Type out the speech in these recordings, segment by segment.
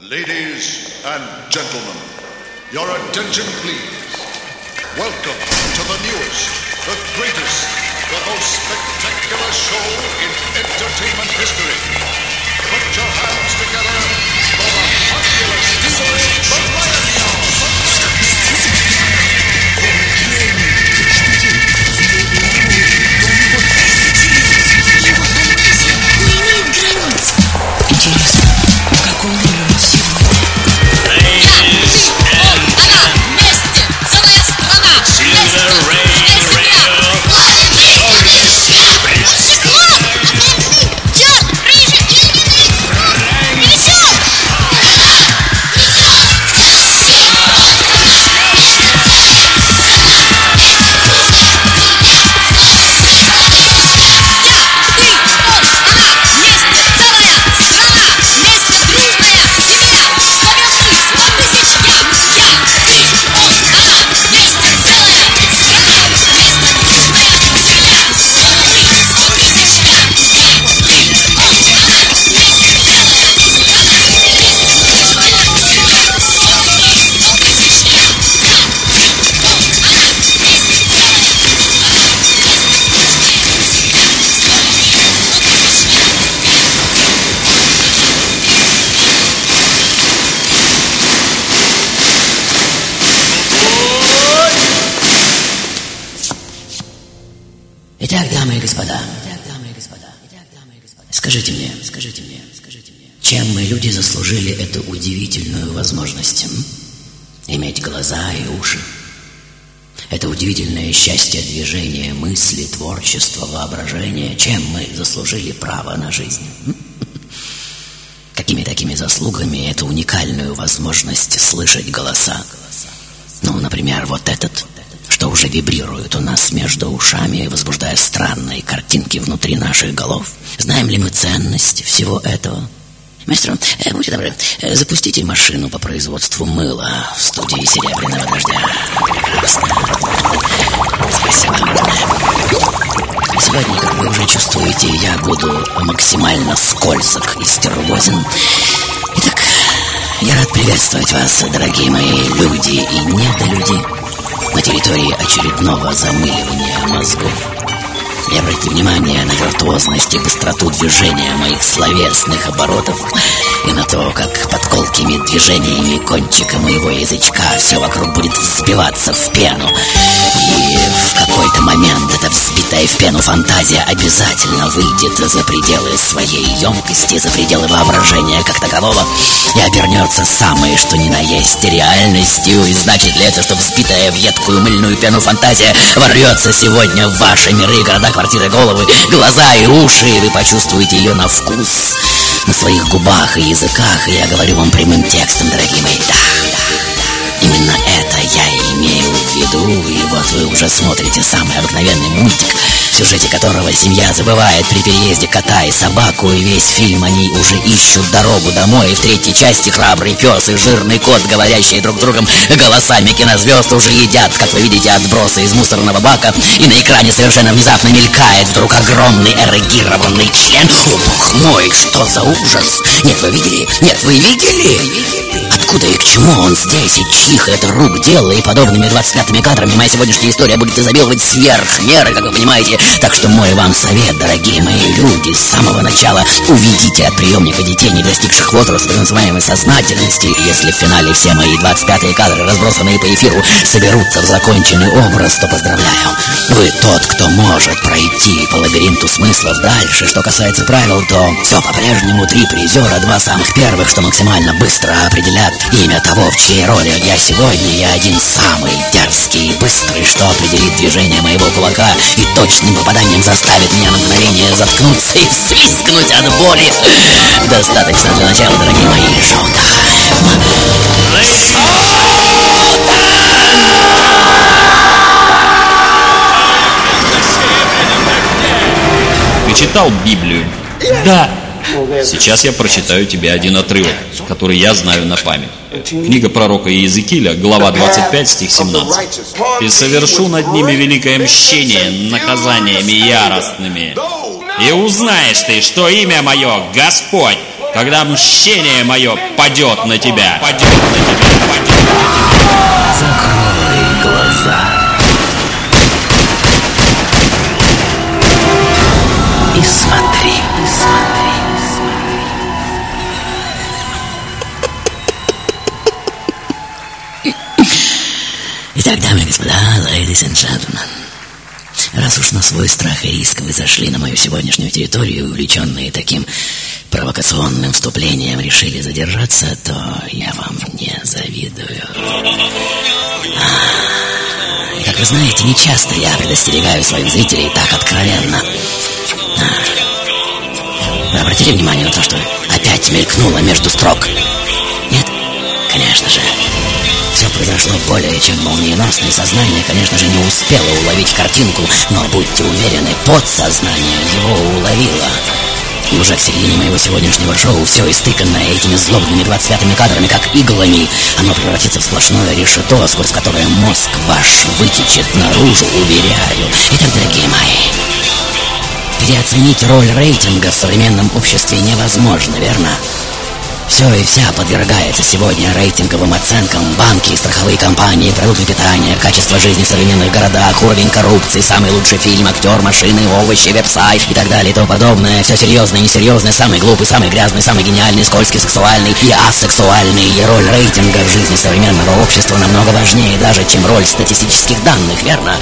Ladies and gentlemen, your attention please. Welcome to the newest, the greatest, the most spectacular show in entertainment history. Put your hands together for the fabulous Variety Итак, дамы и господа, скажите мне, чем мы, люди, заслужили эту удивительную возможность иметь глаза и уши? Это удивительное счастье движения, мысли, творчества, воображения. Чем мы заслужили право на жизнь? Какими такими заслугами эту уникальную возможность слышать голоса? Ну, например, вот этот, что уже вибрирует у нас между ушами, возбуждая странные картинки внутри наших голов. Знаем ли мы ценность всего этого? Мастер, будьте добры, запустите машину по производству мыла в студии Серебряного Дождя. Прекрасно. Спасибо огромное. Сегодня, как вы уже чувствуете, я буду максимально скользок и стервозен. Итак, я рад приветствовать вас, дорогие мои люди и недолюди, на территории очередного замыливания мозгов. И обратите внимание на виртуозность и быстроту движения моих словесных оборотов и на то, как под колкими движениями кончика моего язычка все вокруг будет взбиваться в пену. И в какой-то момент эта взбитая в пену фантазия обязательно выйдет за пределы своей емкости, за пределы воображения как такового, и обернется самой, что ни на есть, реальностью. И значит ли это, что взбитая в едкую мыльную пену фантазия ворвется сегодня в ваши миры, города, квартиры, головы, глаза и уши, и вы почувствуете ее на вкус, на своих губах и языках? И я говорю вам прямым текстом, дорогие мои, да, именно это я имею в виду. И вот вы уже смотрите самый обыкновенный мультик, в сюжете которого семья забывает при переезде кота и собаку, и весь фильм они уже ищут дорогу домой. И в третьей части храбрый пес и жирный кот, говорящие друг с другом голосами кинозвезд, уже едят, как вы видите, отбросы из мусорного бака, и на экране совершенно внезапно мелькает вдруг огромный эрегированный член. О, бог мой, что за ужас! Нет, вы видели? Откуда и к чему он здесь? И чьих это рук дело? И подобными 25-ми кадрами моя сегодняшняя история будет изобиловать сверх меры, как вы понимаете. Так что мой вам совет, дорогие мои люди, с самого начала уведите от приемника детей, не достигших возраста так называемой сознательности. Если в финале все мои 25-е кадры, разбросанные по эфиру, соберутся в законченный образ, то поздравляю, вы тот, кто может пройти по лабиринту смыслов дальше. Что касается правил, то все по-прежнему: 3 призера, 2 самых первых, что максимально быстро определят имя того, в чьей роли я сегодня. Я один самый дерзкий и быстрый, что определит движение моего кулака и точным попаданием заставит меня на мгновение заткнуться и взвизгнуть от боли. Достаточно для начала, дорогие мои, шоу-тайм! Ты читал Библию? Да. Сейчас я прочитаю тебе один отрывок, который я знаю на память. Книга пророка Иезекииля, глава 25, стих 17. «И совершу над ними великое мщение, наказаниями яростными. И узнаешь ты, что имя мое Господь, когда мщение мое падет на тебя. Закрой глаза и смотри, Итак, дамы и господа, ladies and gentlemen, раз уж на свой страх и риск вы зашли на мою сегодняшнюю территорию, увлеченные таким провокационным вступлением решили задержаться, то я вам не завидую. И как вы знаете, не часто я предостерегаю своих зрителей так откровенно. Вы обратили внимание на то, что опять мелькнуло между строк? Нет? Конечно же. Все произошло более чем молниеносно, и сознание, конечно же, не успело уловить картинку, но, будьте уверены, подсознание его уловило. И уже к середине моего сегодняшнего шоу все истыканное этими злобными 25-ми кадрами, как иглами, оно превратится в сплошное решето, сквозь которое мозг ваш вытечет наружу, уверяю. Итак, дорогие мои, переоценить роль рейтинга в современном обществе невозможно, верно? Все и вся подвергается сегодня рейтинговым оценкам: банки, страховые компании, продукты питания, качество жизни в современных городах, уровень коррупции, самый лучший фильм, актер, машины, овощи, веб-сайт и так далее и тому подобное. Все серьезное, несерьезное, самый глупый, самый грязный, самый гениальный, скользкий, сексуальный и асексуальный. И роль рейтинга в жизни современного общества намного важнее даже, чем роль статистических данных, верно?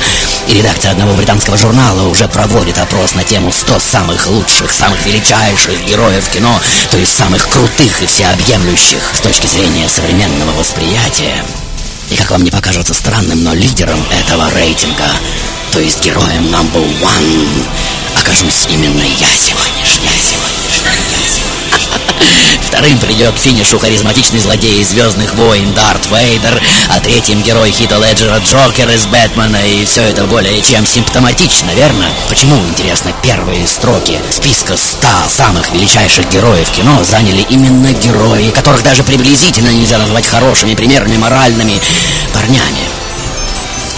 И редакция одного британского журнала уже проводит опрос на тему 100 самых лучших, самых величайших героев кино, то есть самых крутых и всеобъемлющих с точки зрения современного восприятия. И как вам не покажется странным, но лидером этого рейтинга, то есть героем number one, окажусь именно я сегодняшний. Вторым придет к финишу харизматичный злодей из «Звездных войн» Дарт Вейдер, а третьим — герой Хита Леджера Джокер из «Бэтмена». И все это более чем симптоматично, верно? Почему, интересно, первые строки списка 100 самых величайших героев кино заняли именно герои, которых даже приблизительно нельзя назвать хорошими, примерными, моральными парнями?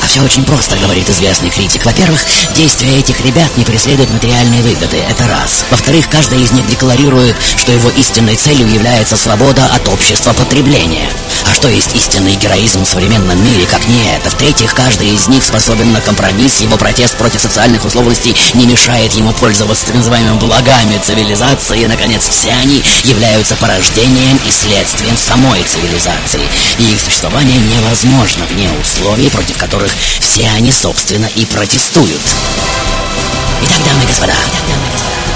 А все очень просто, говорит известный критик. Во-первых, действия этих ребят не преследуют материальные выгоды, это раз. Во-вторых, каждый из них декларирует, что его истинной целью является свобода от общества потребления. А что есть истинный героизм в современном мире, как не это? В-третьих, каждый из них способен на компромисс, его протест против социальных условностей не мешает ему пользоваться так называемыми благами цивилизации, и, наконец, все они являются порождением и следствием самой цивилизации. И их существование невозможно вне условий, против которых все они, собственно, и протестуют. Итак, дамы и господа,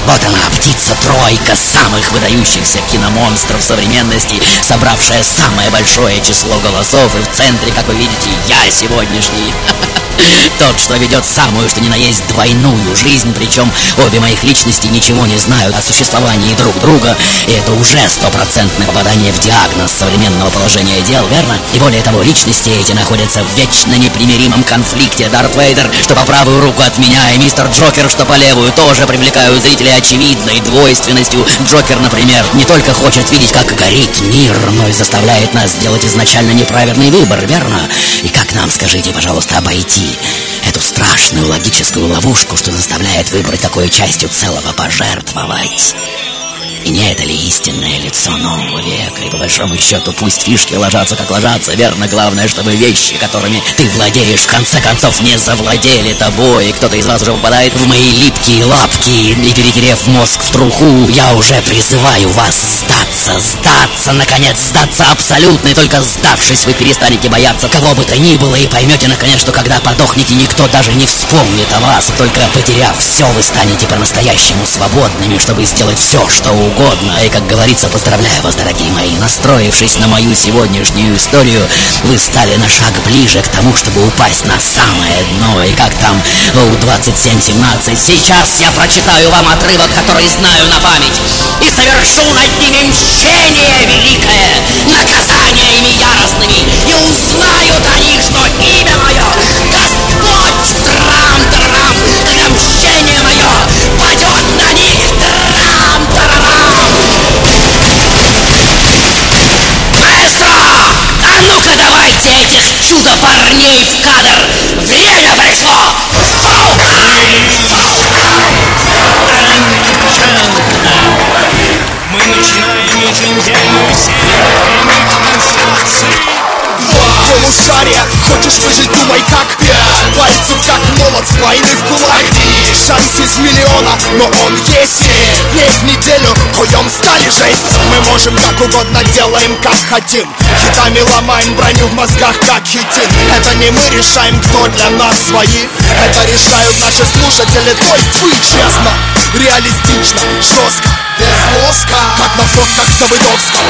вот она, птица-тройка самых выдающихся киномонстров современности, собравшая самое большое число голосов, и в центре, как вы видите, я сегодняшний. Тот, что ведет самую, что ни на есть, двойную жизнь, причем обе моих личности ничего не знают о существовании друг друга, и это уже стопроцентное попадание в диагноз современного положения дел, верно? И более того, личности эти находятся в вечно непримиримом конфликте. Дарт Вейдер, что по правую руку от меня, и мистер Джокер, что по левую, тоже привлекают зрителей очевидной двойственностью. Джокер, например, не только хочет видеть, как горит мир, но и заставляет нас делать изначально неправильный выбор, верно? И как нам, скажите, пожалуйста, обойти эту страшную логическую ловушку, что заставляет выбрать, какой частью целого пожертвовать? И не это ли истинное лицо нового века? И по большому счету пусть фишки ложатся как ложатся, верно? Главное, чтобы вещи, которыми ты владеешь, в конце концов не завладели тобой. И кто-то из вас уже попадает в мои липкие лапки. И перетерев мозг в труху, я уже призываю вас сдаться, наконец, сдаться абсолютно. И только сдавшись, вы перестанете бояться кого бы то ни было и поймете, наконец, что когда подохнете, никто даже не вспомнит о вас. Только потеряв все, вы станете по-настоящему свободными, чтобы сделать все, что угодно. И, как говорится, поздравляю вас, дорогие мои. Настроившись на мою сегодняшнюю историю, вы стали на шаг ближе к тому, чтобы упасть на самое дно. И как там у 2717? Сейчас я прочитаю вам отрывок, который знаю на память, и совершу над ними мщение великое, наказаниями яростными, и узнают они, что имя мое Господь Трам-Тарам, и мщение мое падет на них Трам-Тарарам. Быстро! А ну-ка давайте этих чудо-парней в кадр! Время пришло! Мы начинаем Хочешь выжить, думай как. Парень чудак молод, с войны в кулак. Шанс из миллиона, но он есть. Верь в неделю, куем стали жесть. Мы можем как угодно, делаем как хотим. Хитами ломаем броню в мозгах, как хитин. Это не мы решаем, кто для нас свои. Это решают наши слушатели, то есть вы. Честно, реалистично, жестко, без мозга. Как на фронтах на Выдовском.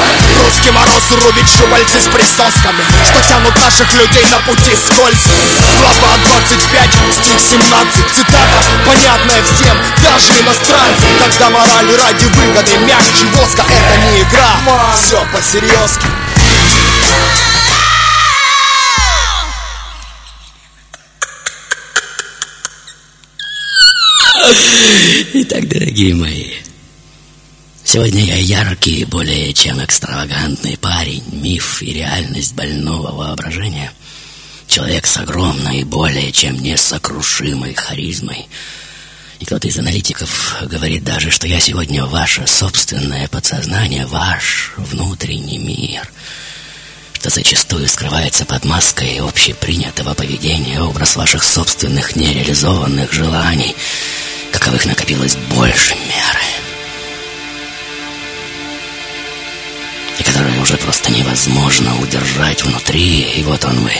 Русский мороз рубит щупальцы с присосками, что тянут наших людей на пути скользкие. Глава 25, стих 17. Цитата понятная всем, даже иностранцам. Когда мораль ради выгоды мягче воска, это не игра, все по-серьезки. Итак, дорогие мои, сегодня я яркий, более чем экстравагантный парень, миф и реальность больного воображения, человек с огромной, более чем несокрушимой харизмой. И кто-то из аналитиков говорит даже, что я сегодня ваше собственное подсознание, ваш внутренний мир, что зачастую скрывается под маской общепринятого поведения, образ ваших собственных нереализованных желаний, каковых накопилось больше меры, и которые уже просто невозможно удержать внутри. И вот он вы,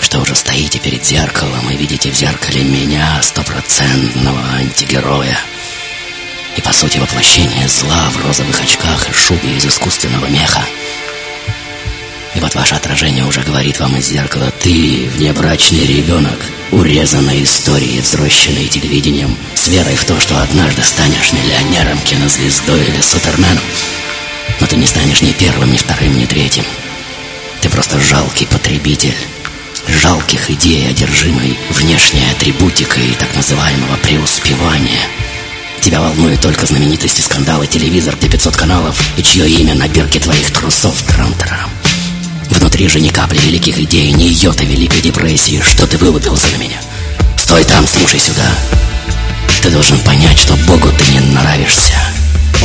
что уже стоите перед зеркалом и видите в зеркале меня, стопроцентного антигероя, и по сути воплощение зла в розовых очках и шубе из искусственного меха. И вот ваше отражение уже говорит вам из зеркала: ты внебрачный ребенок, урезанной историей, взросленной телевидением, с верой в то, что однажды станешь миллионером, кинозвездой или суперменом. Но ты не станешь ни первым, ни вторым, ни третьим. Ты просто жалкий потребитель жалких идей, одержимой внешней атрибутикой так называемого преуспевания. Тебя волнуют только знаменитости, скандалы, телевизор, ты 500 каналов и чье имя на бирке твоих трусов. Трам-тарам. Внутри же ни капли великих идей, ни йота великой депрессии. Что ты вылупился на меня? Стой там, слушай сюда. Ты должен понять, что Богу ты не нравишься.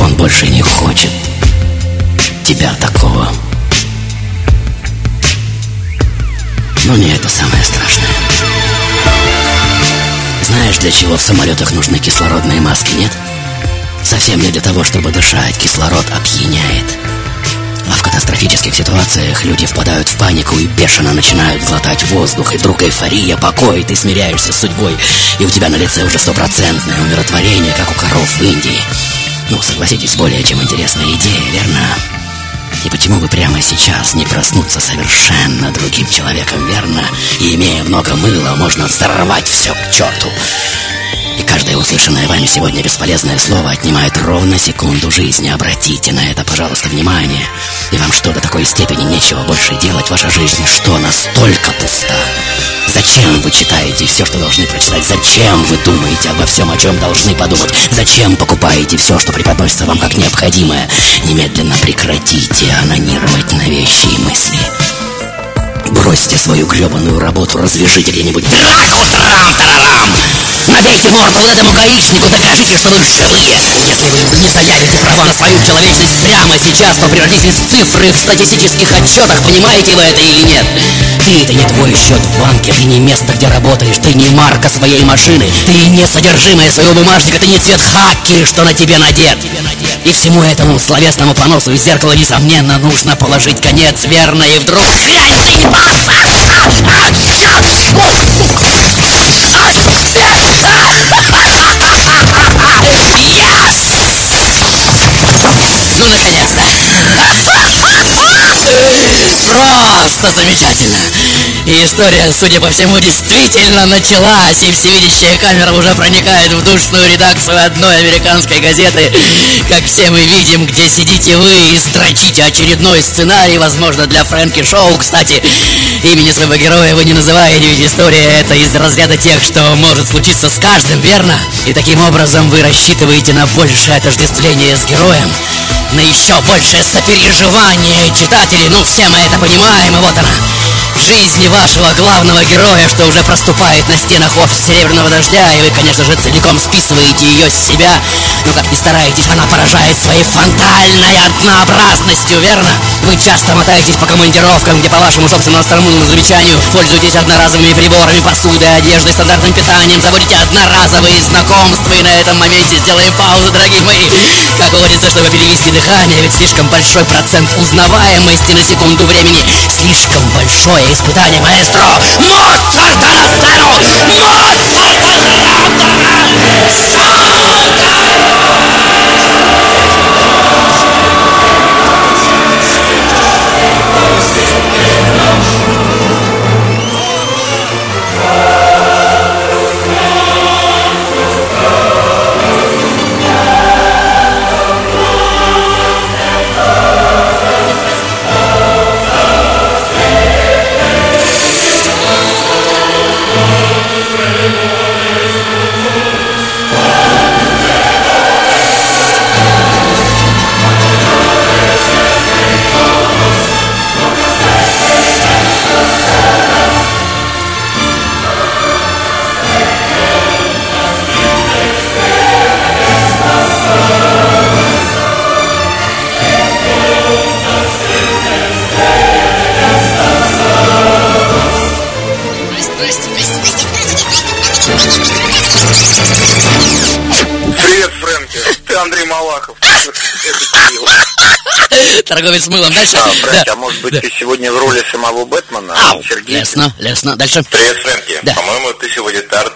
Он больше не хочет тебя такого. Но не это самое страшное. Знаешь, для чего в самолетах нужны кислородные маски, нет? Совсем не для того, чтобы дышать. Кислород опьяняет. А в катастрофических ситуациях люди впадают в панику и бешено начинают глотать воздух. И вдруг эйфория, покой, ты смиряешься с судьбой, и у тебя на лице уже стопроцентное умиротворение, как у коров в Индии. Ну, согласитесь, более чем интересная идея, верно? И почему бы прямо сейчас не проснуться совершенно другим человеком, верно? И имея много мыла, можно взорвать все к черту. И каждое услышанное вами сегодня бесполезное слово отнимает ровно секунду жизни. Обратите на это, пожалуйста, внимание. И вам что, до такой степени нечего больше делать? Ваша жизнь что, настолько пуста? Зачем вы читаете все, что должны прочитать? Зачем вы думаете обо всем, о чем должны подумать? Зачем покупаете все, что преподносится вам как необходимое? Немедленно прекратите онанировать навязчивые мысли. Бросьте свою гребаную работу, развяжите где-нибудь драку. Трам-тарам. Набейте морду этому гаишнику, докажите, что вы целые. Если вы не заявите права на свою человечность прямо сейчас, то превратитесь в цифры в статистических отчетах, понимаете вы это или нет? Ты — это не твой счет в банке, ты не место, где работаешь, ты не марка своей машины, ты не содержимое своего бумажника, ты не цвет хаки, что на тебе надет. И всему этому словесному поносу из зеркала, несомненно, нужно положить конец, верно? И вдруг... Ну, наконец-то! Просто замечательно! И история, судя по всему, действительно началась, и всевидящая камера уже проникает в душную редакцию одной американской газеты. Как все мы видим, где сидите вы и строчите очередной сценарий, возможно, для Фрэнки Шоу. Кстати, имени своего героя вы не называете, ведь история это из разряда тех, что может случиться с каждым, верно? И таким образом вы рассчитываете на большее отождествление с героем, на еще большее сопереживание читателей. Ну, все мы это понимаем, и вот она. Жизни вашего главного героя, что уже проступает на стенах офиса Серебряного Дождя, и вы, конечно же, целиком списываете ее с себя, но как ни стараетесь, она поражает своей фронтальной однообразностью, верно? Вы часто мотаетесь по командировкам, где по вашему собственному остроумному замечанию пользуетесь одноразовыми приборами, посудой, одеждой, стандартным питанием, заводите одноразовые знакомства, и на этом моменте сделаем паузу, дорогие мои. Как говорится, чтобы перевести дыхание, ведь слишком большой процент узнаваемости на секунду времени, слишком большое испытание маэстро Моцарта Страну! Моцарта Торговец мылом. Дальше. Фрэнки, да. А может быть, да. Ты сегодня в роли самого Бэтмена? Ау, Сергей? Лесно. Дальше. Привет, Фрэнки. Да. По-моему, ты сегодня Тарт...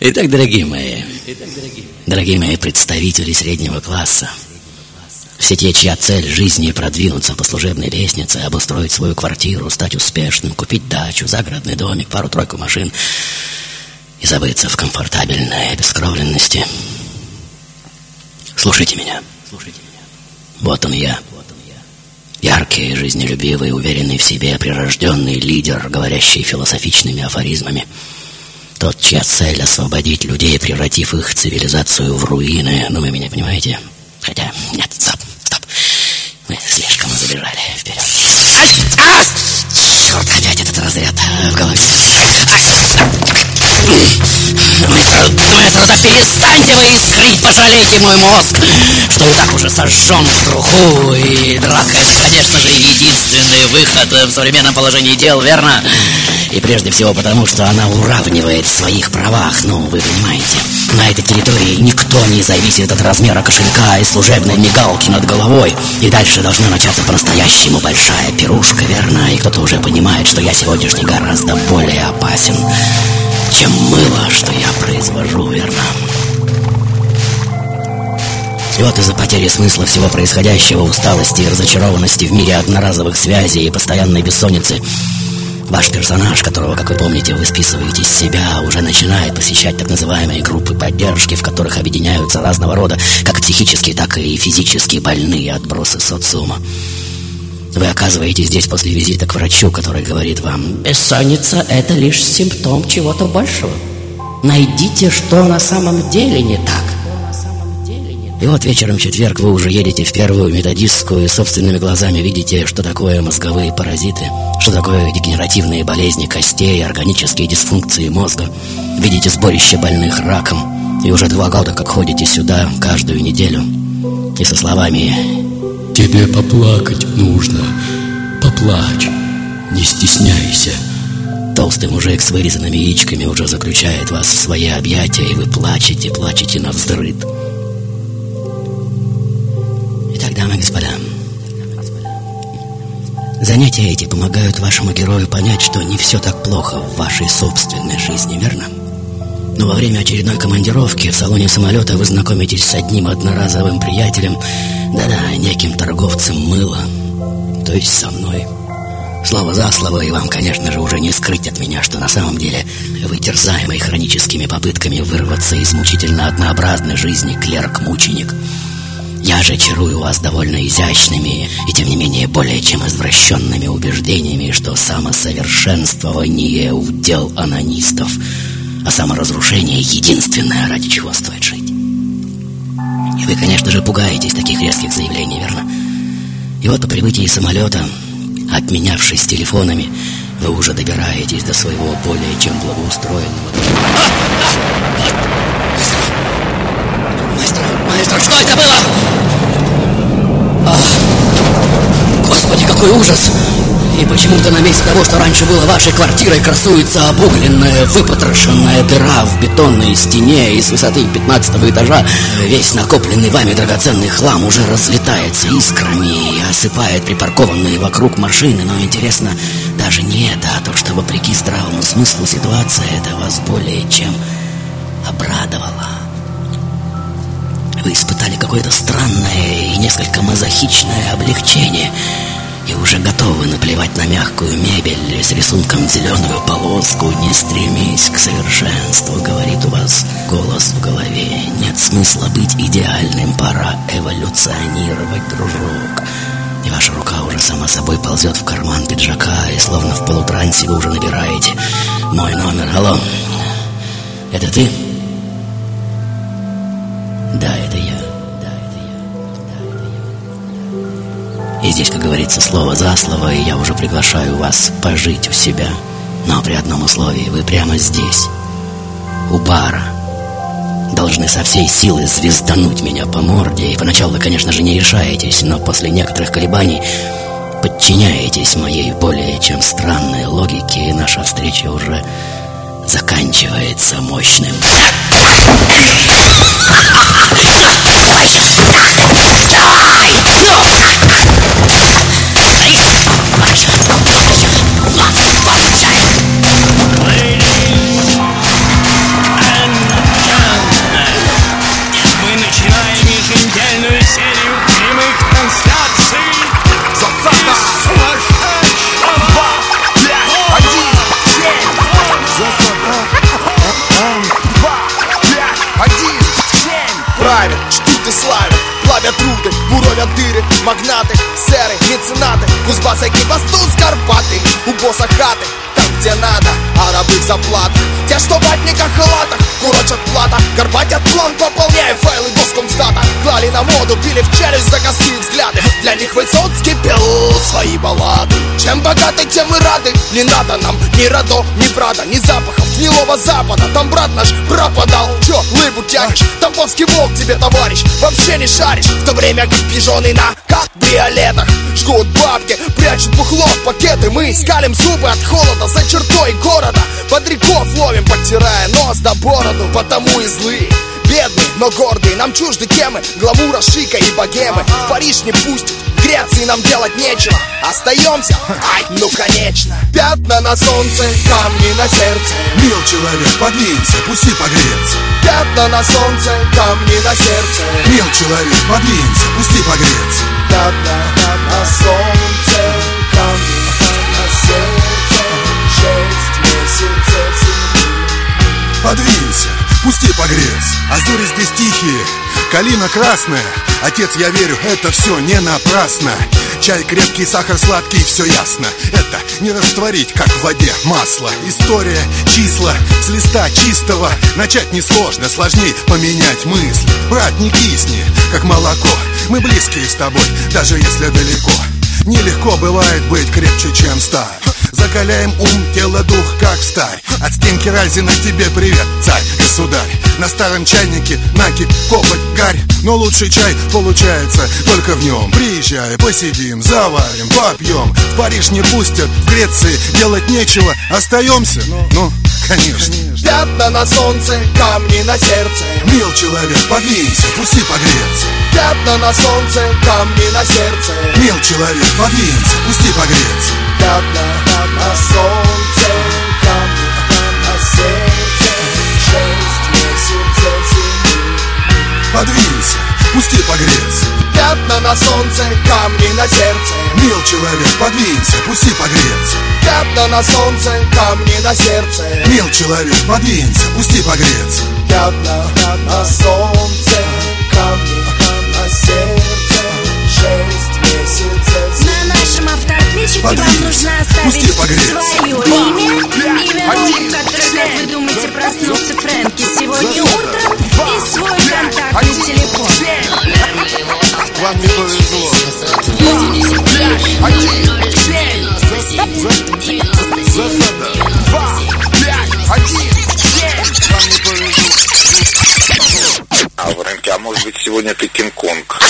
Итак, дорогие мои представители среднего класса, все те, чья цель жизни — продвинуться по служебной лестнице, обустроить свою квартиру, стать успешным, купить дачу, загородный домик, пару-тройку машин и забыться в комфортабельной обескровленности. Слушайте меня. Вот он я. Яркий, жизнелюбивый, уверенный в себе, прирожденный лидер, говорящий философичными афоризмами. Тот, чья цель — освободить людей, превратив их цивилизацию в руины. Ну, вы меня понимаете? Хотя, нет, стоп. Мы слишком забежали вперед. Черт, опять этот разряд в голове. Маэстро, да перестаньте вы искрить, пожалейте мой мозг, что и так уже сожжен в труху, и драка — это, конечно же, единственный выход в современном положении дел, верно? И прежде всего потому, что она уравнивает в своих правах, ну, вы понимаете. На этой территории никто не зависит от размера кошелька и служебной мигалки над головой. И дальше должна начаться по-настоящему большая пирушка, верно? И кто-то уже понимает, что я сегодняшний гораздо более опасен, чем мыло, что я произвожу, верно? И вот из-за потери смысла всего происходящего, усталости и разочарованности в мире одноразовых связей и постоянной бессонницы, ваш персонаж, которого, как вы помните, вы списываете с себя, уже начинает посещать так называемые группы поддержки, в которых объединяются разного рода, как психически, так и физически больные отбросы социума. Вы оказываетесь здесь после визита к врачу, который говорит вам: «Бессонница — это лишь симптом чего-то большего. Найдите, что на самом деле не так». И вот вечером в четверг вы уже едете в первую методистскую и собственными глазами видите, что такое мозговые паразиты, что такое дегенеративные болезни костей, органические дисфункции мозга. Видите сборище больных раком. И уже 2 года как ходите сюда каждую неделю. И со словами: «Тебе поплакать нужно. Поплачь. Не стесняйся». Толстый мужик с вырезанными яичками уже заключает вас в свои объятия, и вы плачете навзрыд. Дамы и господа, занятия эти помогают вашему герою понять, что не все так плохо в вашей собственной жизни, верно? Но во время очередной командировки в салоне самолета вы знакомитесь с одним одноразовым приятелем, да-да, неким торговцем мыла, то есть со мной. Слово за слово, и вам, конечно же, уже не скрыть от меня, что на самом деле вы терзаемый хроническими попытками вырваться из мучительно однообразной жизни клерк-мученик. Я же чарую вас довольно изящными и, тем не менее, более чем извращенными убеждениями, что самосовершенствование — удел анонистов, а саморазрушение — единственное, ради чего стоит жить. И вы, конечно же, пугаетесь таких резких заявлений, верно? И вот по прибытии самолета, обменявшись телефонами, вы уже добираетесь до своего более чем благоустроенного дома. Маэстро, что это было? Господи, какой ужас! И почему-то на месте того, что раньше было вашей квартирой, красуется обугленная, выпотрошенная дыра в бетонной стене, и с высоты 15 этажа весь накопленный вами драгоценный хлам уже разлетается искрами и осыпает припаркованные вокруг машины. Но интересно даже не это, а то, что вопреки здравому смыслу ситуация эта вас более чем обрадовала. Вы испытали какое-то странное и несколько мазохичное облегчение и уже готовы наплевать на мягкую мебель с рисунком в зеленую полоску. Не стремись к совершенству, говорит у вас голос в голове. Нет смысла быть идеальным, пора эволюционировать, дружок. И ваша рука уже сама собой ползет в карман пиджака, и словно в полутрансе вы уже набираете мой номер. Алло, это ты? Да, это я. И здесь, как говорится, слово за слово, и я уже приглашаю вас пожить у себя. Но при одном условии: вы прямо здесь, у бара, должны со всей силы звездануть меня по морде. И поначалу вы, конечно же, не решаетесь, но после некоторых колебаний подчиняетесь моей более чем странной логике, и наша встреча уже заканчивается мощным. Магнаты, сэры, меценаты, Кузбасс, Экибастуз, Карпаты. У босса хаты, там где надо, а рабы в заплатах. Те, что в ватниках, халатах, курочат плата, горбатят план, пополняя файлы госкомстата. Клали на моду, били в челюсть за косые взгляды. Для них Высоцкий пел свои баллады. Чем богаты, тем и рады. Не надо нам ни родо, ни брата, ни запахов гнилого запада. Там брат наш пропадал. Чё, лыбу тянешь? Тамбовский волк тебе, товарищ, вообще не шаришь. В то время как пижоны на кабриолетах жгут бабки, прячут бухло в пакеты. Мы скалим зубы от холода за чертой города. Бодряков ловим, подтирая нос до бороду. Потому и злые, бедные, но гордые. Нам чужды темы гламура, шика и богемы. В Париж не пустят, Греции нам делать нечего. Остаемся, ай, ну конечно. Пятна на солнце, камни на сердце. Мил человек, подвинься, пусти погреться. Пятна на солнце, камни на сердце. Мил человек, подвинься, пусти погреться. Пятна на солнце, камни на сердце. 6 месяцев зимы. Подвинься, пусти погреться. А зори здесь тихие, калина красная. Отец, я верю, это все не напрасно. Чай крепкий, сахар сладкий, все ясно. Это не растворить, как в воде масло. История, числа, с листа чистого. Начать несложно, сложней поменять мысль. Брат, не кисни, как молоко. Мы близкие с тобой, даже если далеко. Нелегко бывает быть крепче, чем сталь. Закаляем ум, тело, дух, как встарь. От стенки Разина тебе привет, царь, государь. На старом чайнике накипь, копоть, гарь. Но лучший чай получается только в нем. Приезжай, посидим, заварим, попьем. В Париж не пустят, в Греции делать нечего. Остаемся? Ну, конечно. Пятна на солнце, камни на сердце. Мил человек, подвинься, пусти погреться. Пятна на солнце, камни на сердце. Мил человек, подвинься, пусти погреться. Пятна на солнце, камни на сердце. 6 месяцев зимы. Подвинься, пусти погреться. Пятна на солнце, камни на сердце. Мил человек, подвинься, пусти погреться. Пятна на солнце, камни на сердце. Мил человек, подвинься, пусти погреться. Пятна на солнце, камни на сердце. 6 месяцев зимы. На нашем автоответчике вам нужно оставить свое имя, номер, как только вы думаете, проснулся Фрэнки сегодня утром, и свой контактный телефон. может быть, сегодня ты Кинг-Конг.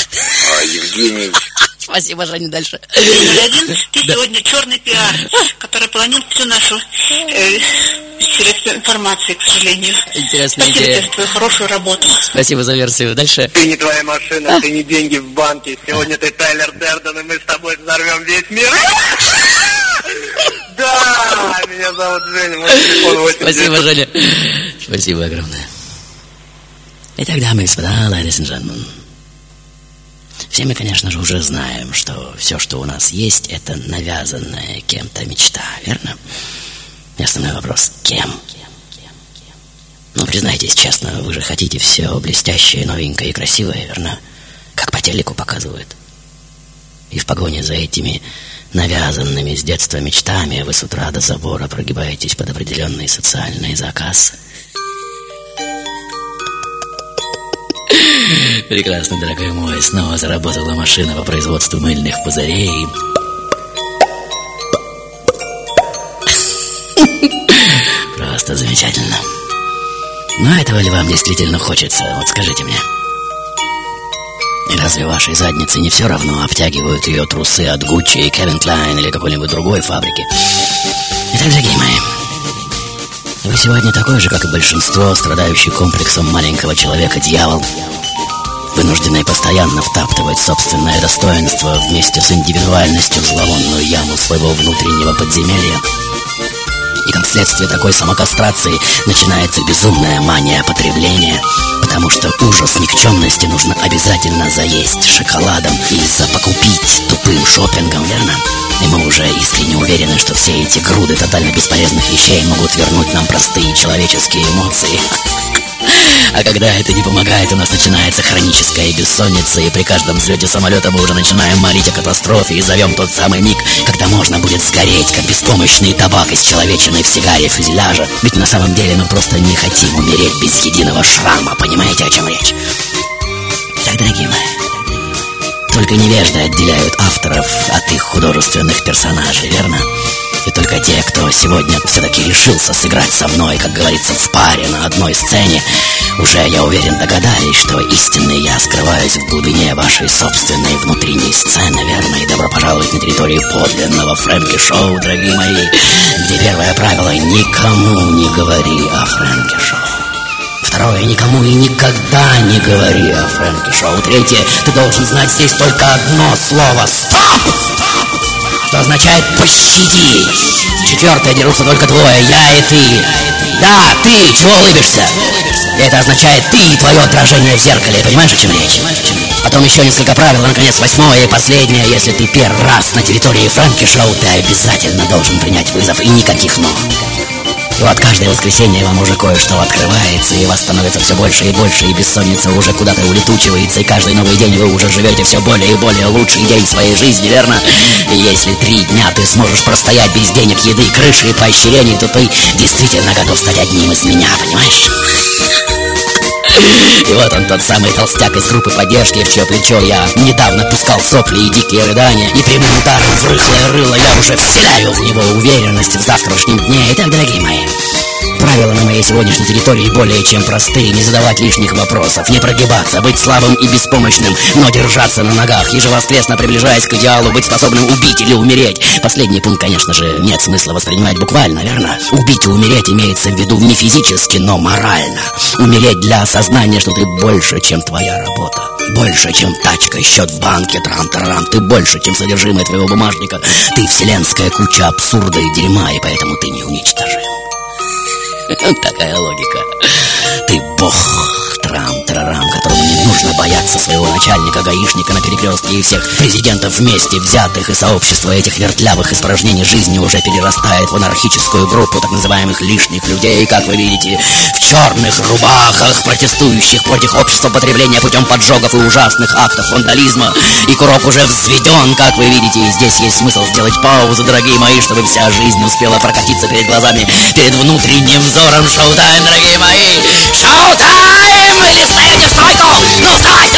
Евгений. Спасибо, Женя, дальше. Владимир, ты сегодня черный пиар, который полонил всю нашу интересную информацию, к сожалению. Интересная спасибо идея. Спасибо за твою хорошую работу. Спасибо за версию. Дальше. Ты не твоя машина, ты не деньги в банке. Сегодня ты Тайлер Дерден, и мы с тобой взорвем весь мир. Да, меня зовут Женя, мой телефон 8. Спасибо, Женя. Спасибо огромное. Итак, дамы и господа, ladies and gentlemen. Все мы, конечно же, уже знаем, что все, что у нас есть, это навязанная кем-то мечта, верно? И основной вопрос – кем? Ну, признайтесь честно, вы же хотите все блестящее, новенькое и красивое, верно? Как по телеку показывают. И в погоне за этими навязанными с детства мечтами вы с утра до забора прогибаетесь под определенный социальный заказ. Прекрасно, дорогой мой, снова заработала машина по производству мыльных пузырей. Просто замечательно. Но этого ли вам действительно хочется, вот скажите мне? И разве вашей заднице не все равно, обтягивают ее трусы от Гуччи и Кевин Клайн или какой-нибудь другой фабрики? Итак, дорогие мои, вы сегодня такой же, как и большинство, страдающий комплексом маленького человека-дьявол, вынужденный постоянно втаптывать собственное достоинство вместе с индивидуальностью в зловонную яму своего внутреннего подземелья. И как следствие такой самокастрации начинается безумная мания потребления, потому что ужас никчемности нужно обязательно заесть шоколадом и запокупить тупым шопингом, верно? И мы уже искренне уверены, что все эти груды тотально бесполезных вещей могут вернуть нам простые человеческие эмоции. А когда это не помогает, у нас начинается хроническая бессонница, и при каждом взлете самолета мы уже начинаем молить о катастрофе и зовем тот самый миг, когда можно будет сгореть, как беспомощный табак из человечины в сигаре фюзеляжа. Ведь на самом деле мы просто не хотим умереть без единого шрама, понимаете, о чем речь? Итак, дорогие мои, только невежды отделяют авторов от их художественных персонажей, верно? И только те, кто сегодня все-таки решился сыграть со мной, как говорится, в паре на одной сцене, уже, я уверен, догадались, что истинный я скрываюсь в глубине вашей собственной внутренней сцены, верно? И добро пожаловать на территорию подлинного Фрэнки-шоу, дорогие мои, где первое правило — никому не говори о Фрэнки-шоу. Второе, никому и никогда не говори о Фрэнки-шоу. Третье, ты должен знать здесь только одно слово — стоп! Что означает «пощади». Четвертое, дерутся только двое, я и ты. Да, ты, чего улыбишься? Это означает «ты» и твое отражение в зеркале, понимаешь, о чем речь? Потом еще несколько правил, наконец, восьмое и последнее. Если ты первый раз на территории Фрэнки-шоу, ты обязательно должен принять вызов, и никаких «но». И вот каждое воскресенье вам уже кое-что открывается, и вас становится все больше и больше, и бессонница уже куда-то улетучивается, и каждый новый день вы уже живете все более и более лучший день своей жизни, верно? И если 3 дня ты сможешь простоять без денег, еды, крыши и поощрений, то ты действительно готов стать одним из меня, понимаешь? И вот он, тот самый толстяк из группы поддержки, в чье плечо я недавно пускал сопли и дикие рыдания, и прямым ударом в рыхлое рыло я уже вселяю в него уверенность в завтрашнем дне. Итак, дорогие мои, правила на моей сегодняшней территории более чем простые: не задавать лишних вопросов, не прогибаться, быть слабым и беспомощным, но держаться на ногах, ежевоскресно приближаясь к идеалу, быть способным убить или умереть. Последний пункт, конечно же, нет смысла воспринимать буквально, верно? Убить и умереть имеется в виду не физически, но морально. Умереть для осознания, что ты больше, чем твоя работа, больше, чем тачка, счет в банке, трам-тарам, ты больше, чем содержимое твоего бумажника, ты вселенская куча абсурда и дерьма, и поэтому ты не уничтожим. Такая логика. Ты бог, трам-трарам, которому не нужно бояться своего начальника, гаишника на перекрестке и всех президентов вместе взятых, и сообщество этих вертлявых испражнений жизни уже перерастает в анархическую группу так называемых лишних людей, как вы видите, в черных рубахах, протестующих против общества потребления путем поджогов и ужасных актов вандализма. И курок уже взведен, как вы видите, и здесь есть смысл сделать паузу, дорогие мои, чтобы вся жизнь успела прокатиться перед глазами, перед внутренним взором. Шоу-тайм, дорогие мои! Шоу-тайм! Или знаете, что это? Ну да, ну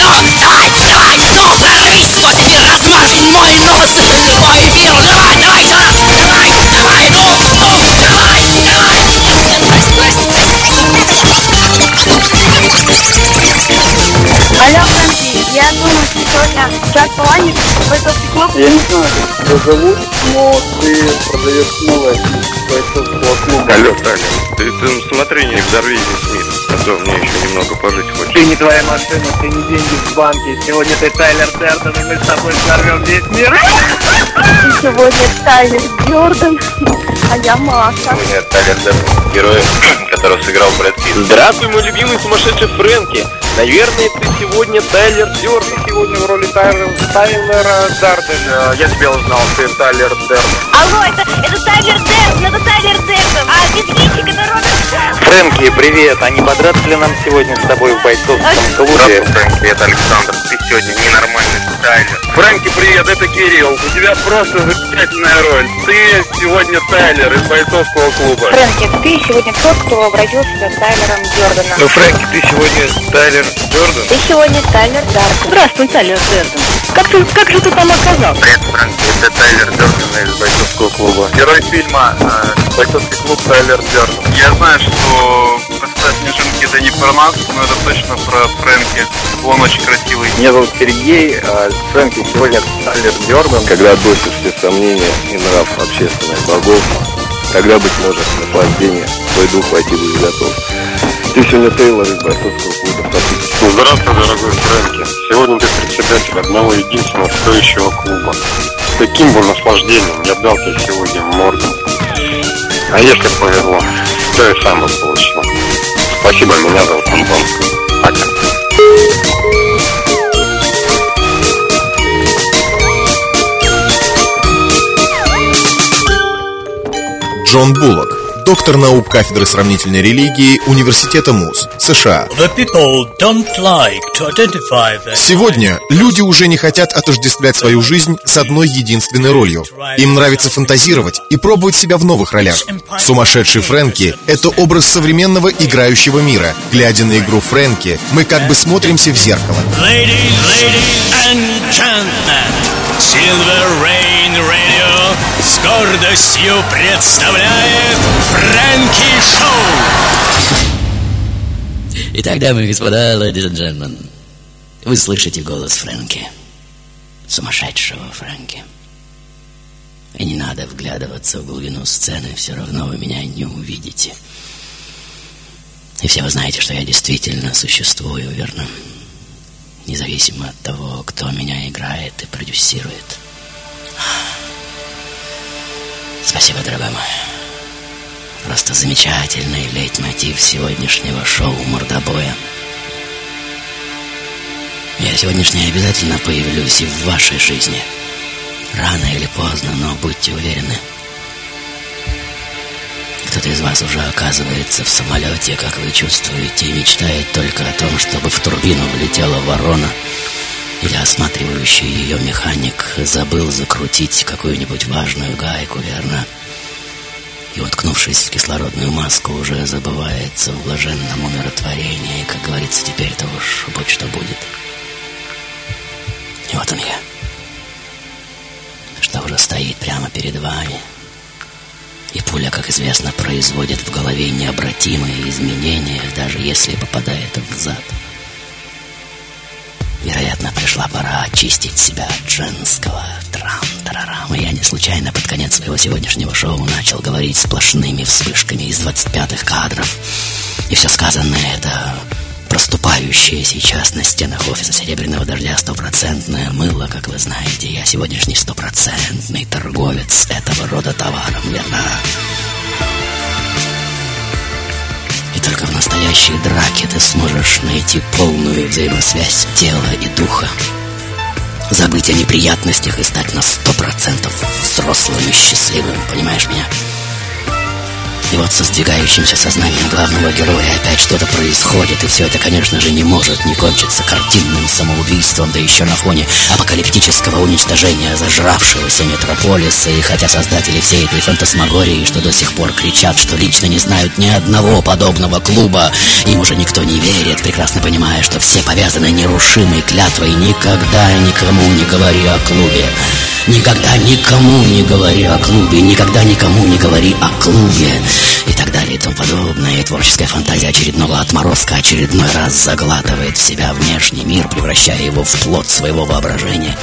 прорвись сквозь эфир, размажь мой нос, мой эфир, давай, давай, дай, ну, давай, давай! Я думаю, что сегодня сейчас планет в это стекло. Я не знаю, как тебя зовут, но ты продаешь новое бойцовского клуба. Алло, Таня, ты там смотри, не взорви весь мир, а то мне еще немного пожить хочешь. Ты не твоя машина, ты не деньги в банке. Сегодня ты Тайлер Дёрден, и мы с тобой взорвем весь мир. Ты сегодня Тайлер Дёрден, а я Маша. У меня Тайлер Дёрден, герой, которого сыграл Брэд Питт. Здравствуй, мой любимый сумасшедший Фрэнки. Наверное, ты сегодня Тайлер Дёрден. Сегодня в роли Тайлера Дёрдена. Я тебя узнал, ты Тайлер Дёрден. Алло, это Тайлер Дёрден, это Тайлер Дёрден. А везгитчик, это Роберт. Фрэнки, привет. А не подраться ли нам сегодня с тобой в бойцовском клубе? Фрэнки, это Александр. Ты сегодня ненормальный Тайлер. Фрэнки, привет, это Кирилл. У тебя просто замечательная роль. Ты сегодня Тайлер из бойцовского клуба. Фрэнки, ты сегодня тот, кто обратился с Тайлером Дёрденом. Ну, Фрэнки, ты сегодня Тайлер Дёрден? Ты сегодня Тайлер Дёрден. Здравствуй, Тайлер Дёрден. Как же ты там оказался? Привет, Франки, это Тайлер Дёрден из бойцовского клуба. Герой фильма «Бойцовский клуб» Тайлер Дёрден. Я знаю, что «Красота снежинки» — это не про нас, но это точно про Фрэнки. Он очень красивый. Меня зовут Сергей, а Фрэнки сегодня Тайлер Дёрден. Когда отбросишь все сомнения и нрав общественных богов, тогда, быть может, наслаждение твой дух войти будет готов. Ты сегодня Тейлор из бойцовского клуба. Ну, здравствуй, дорогой Фрэнки. Сегодня ты председатель одного единственного стоящего клуба. С таким бы наслаждением я дал тебе сегодня морду. А если повезло, то и сам бы получил. Спасибо, меня зовут Антон. Пока. Джон Буллок, доктор наук кафедры сравнительной религии Университета МУС, США. Сегодня люди уже не хотят отождествлять свою жизнь с одной единственной ролью. Им нравится фантазировать и пробовать себя в новых ролях. Сумасшедший Фрэнки — это образ современного играющего мира. Глядя на игру Фрэнки, мы как бы смотримся в зеркало. Silver Rain Radio с гордостью представляет Фрэнки Шоу. Итак, дамы и господа, ladies and gentlemen, вы слышите голос Фрэнки, сумасшедшего Фрэнки. И не надо вглядываться в глубину сцены, все равно вы меня не увидите. И все вы знаете, что я действительно существую, верно? Независимо от того, кто меня играет и продюсирует. Спасибо, дорогая моя. Просто замечательный лейтмотив сегодняшнего шоу «Мордобоя». Я сегодняшний обязательно появлюсь и в вашей жизни. Рано или поздно, но будьте уверены. Кто-то из вас уже оказывается в самолете, как вы чувствуете, и мечтает только о том, чтобы в турбину влетела ворона, или осматривающий ее механик забыл закрутить какую-нибудь важную гайку, верно? И, уткнувшись в кислородную маску, уже забывается в блаженном умиротворении, как говорится, теперь-то уж будь что будет. И вот он я, что уже стоит прямо перед вами. И пуля, как известно, производит в голове необратимые изменения, даже если попадает в зад. Вероятно, пришла пора очистить себя от женского трам-тарарам. И я не случайно под конец своего сегодняшнего шоу начал говорить сплошными вспышками из 25-х кадров. И все сказанное — это проступающее сейчас на стенах офиса «Серебряного дождя» стопроцентное мыло, как вы знаете. Я сегодняшний стопроцентный торговец этого рода товаром, верно? И только в настоящей драке ты сможешь найти полную взаимосвязь тела и духа, забыть о неприятностях и стать на 100% взрослым и счастливым, понимаешь меня? И вот со сдвигающимся сознанием главного героя опять что-то происходит, и все это, конечно же, не может не кончиться картинным самоубийством, да еще на фоне апокалиптического уничтожения зажравшегося метрополиса. И хотя создатели всей этой фантасмагории, что до сих пор кричат, что лично не знают ни одного подобного клуба, им уже никто не верит, прекрасно понимая, что все повязаны нерушимой клятвой: никогда никому не говори о клубе. Никогда никому не говори о клубе, никогда никому не говори о клубе и так далее. и тому подобное, творческая фантазия очередного отморозка очередной раз заглатывает в себя внешний мир, превращая его в плод своего воображения.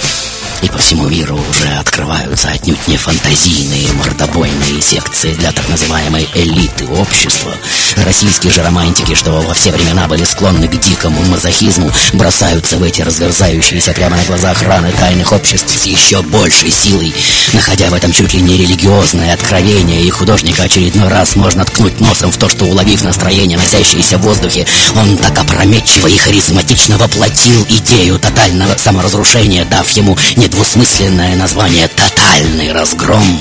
И по всему миру уже открываются отнюдь не фантазийные мордобойные секции для так называемой элиты общества. Российские же романтики, что во все времена были склонны к дикому мазохизму, бросаются в эти разверзающиеся прямо на глазах раны тайных обществ с еще большей силой. Находя в этом чуть ли не религиозное откровение, и художника очередной раз можно ткнуть носом в то, что, уловив настроение, носящееся в воздухе, он так опрометчиво и харизматично воплотил идею тотального саморазрушения, дав ему недвусмысленное название «Тотальный разгром».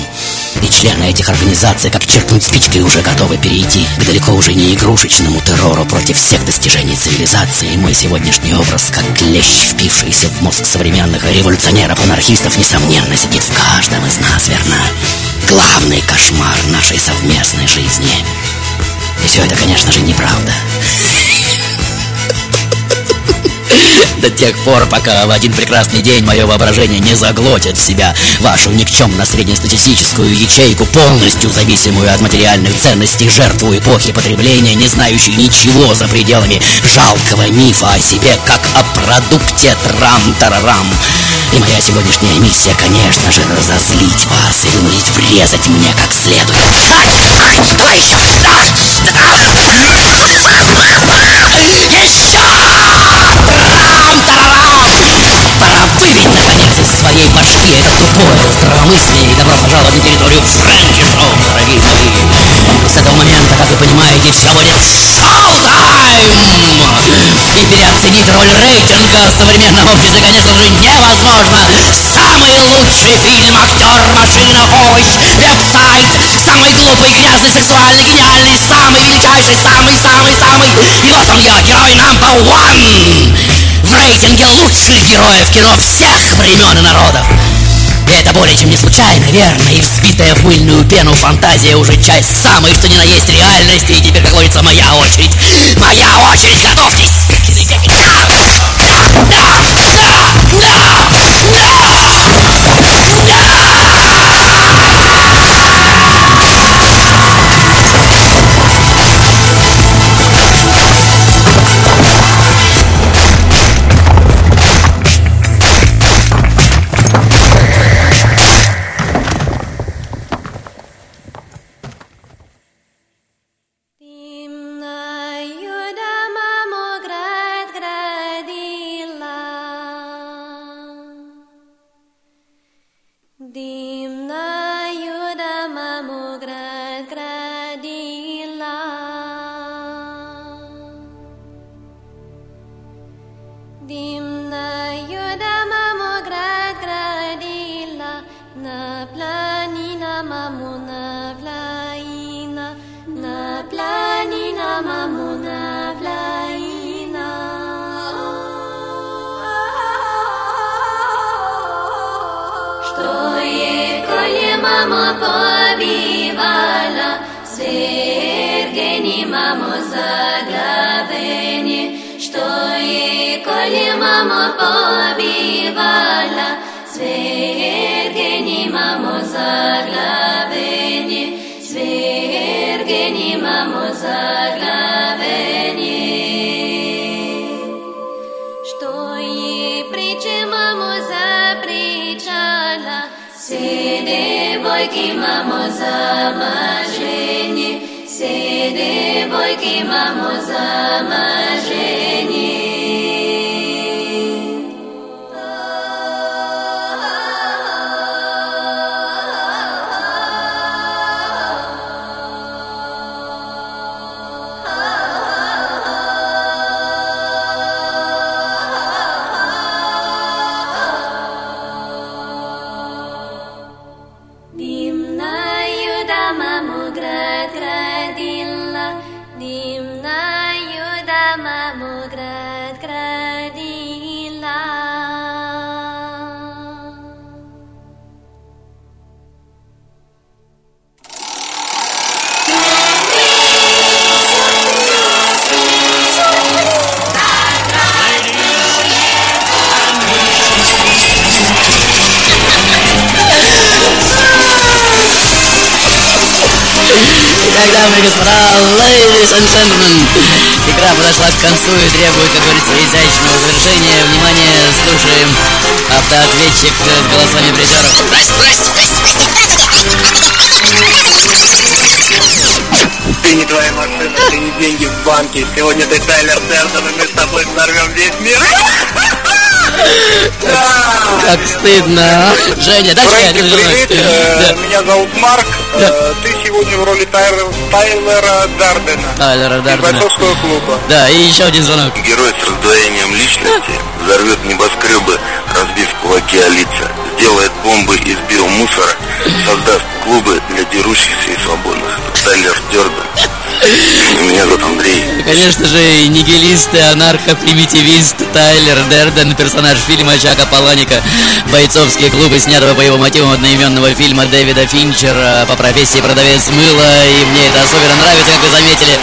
И члены этих организаций, как черпнуть с кички, уже готовы перейти к далеко уже не игрушечному террору против всех достижений цивилизации. Мой сегодняшний образ, как клещ, впившийся в мозг современных революционеров-анархистов, несомненно сидит в каждом из нас, верно? Главный кошмар нашей совместной жизни. И все это, конечно же, неправда. До тех пор, пока в один прекрасный день мое воображение не заглотит в себя вашу никчемно-среднестатистическую ячейку, полностью зависимую от материальных ценностей, жертву эпохи потребления, не знающей ничего за пределами жалкого мифа о себе, как о продукте трам-тарарам. И моя сегодняшняя миссия, конечно же, разозлить вас и умолить врезать мне как следует. Своей башке это тупое здравомыслие, и добро пожаловать на территорию френки-шоу, дорогие мои. С этого момента, как вы понимаете, все будет шоу-тайм! И переоценить роль рейтинга в современном обществе, конечно же, невозможно. Самый лучший фильм, актер, машина, овощ, веб-сайт, самый глупый, грязный, сексуальный, гениальный, самый величайший, самый-самый-самый. И вот он я, герой номер один! В рейтинге лучших героев кино всех времен и народов. И это более чем не случайно, верно? И взбитая в мыльную пену фантазия уже часть самой, что ни на есть реальности. И теперь, как говорится, моя очередь. Моя очередь, готовьтесь, сукины дети. Dimna yuda mamu дамы и господа, ladies and gentlemen, игра подошла к концу и требует, как говорится, изящного завершения. Внимание, слушаем. Автоответчик с голосами присяжных. Ты не твоя машина, ты не деньги в банке. Сегодня ты стрелял сердцем, и мы с тобой взорвем весь мир. Как стыдно, Женя, да? Меня зовут Марк. Ты сегодня в роли Тайлера Дардена. Тайлера Дардена. Бойцовского клуба. Да, и еще один звонок. Герой с раздвоением личности взорвет небоскребы, разбив кулаки о лица, сделает бомбы из биомусора, создаст клубы для дерущихся и свободных. Тайлер Дерден. Меня зовут Андрей. Конечно же, нигилист и анархо-примитивист Тайлер Дерден, персонаж фильма Чака Паланика «Бойцовские клубы», снятого по его мотивам одноименного фильма Дэвида Финчера, по профессии продавец мыла, и мне это особенно нравится, как вы заметили.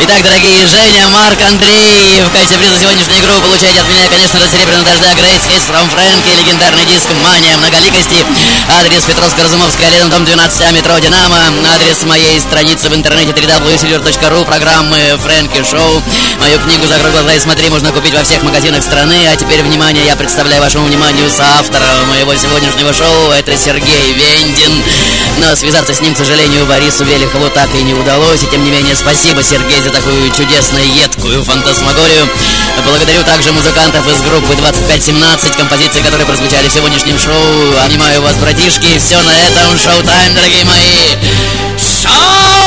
Итак, дорогие Женя, Марк, Андрей, в качестве приза сегодняшнюю игру получаете от меня, конечно же, серебряного дождя Grace Hits from Frankie, легендарный диск «Мания многоликости», адрес Петровско-Разумовская, рядом дом 12А, метро «Динамо», адрес моей страницы в интернете www.silver.ru, программы «Фрэнки Шоу». Мою книгу «Закрой глаза и смотри» можно купить во всех магазинах страны. А теперь, внимание, я представляю вашему вниманию соавтора моего сегодняшнего шоу. Это Сергей Вендин. Но связаться с ним, к сожалению, Борису Велихову так и не удалось. И тем не менее, спасибо, Сергей, за такую чудесную, едкую фантасмагорию. Благодарю также музыкантов из группы 2517, композиции, которые прозвучали в сегодняшнем шоу. Обнимаю вас, братишки, и все на этом. Шоу-тайм, дорогие мои. Шоу-тайм!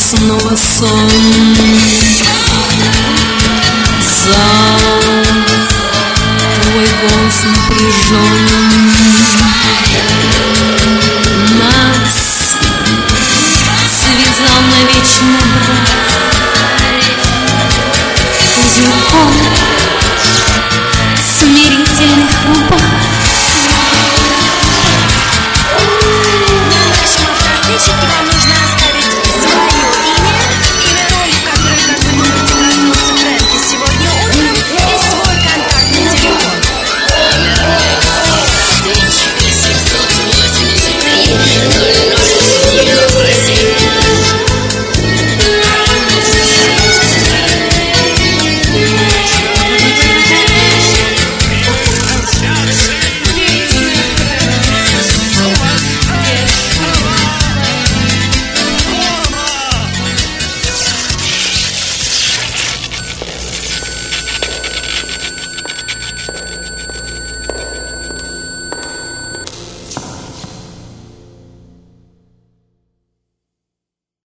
Снова сон, сон, твой голос напряжен, нас связал навечно брат,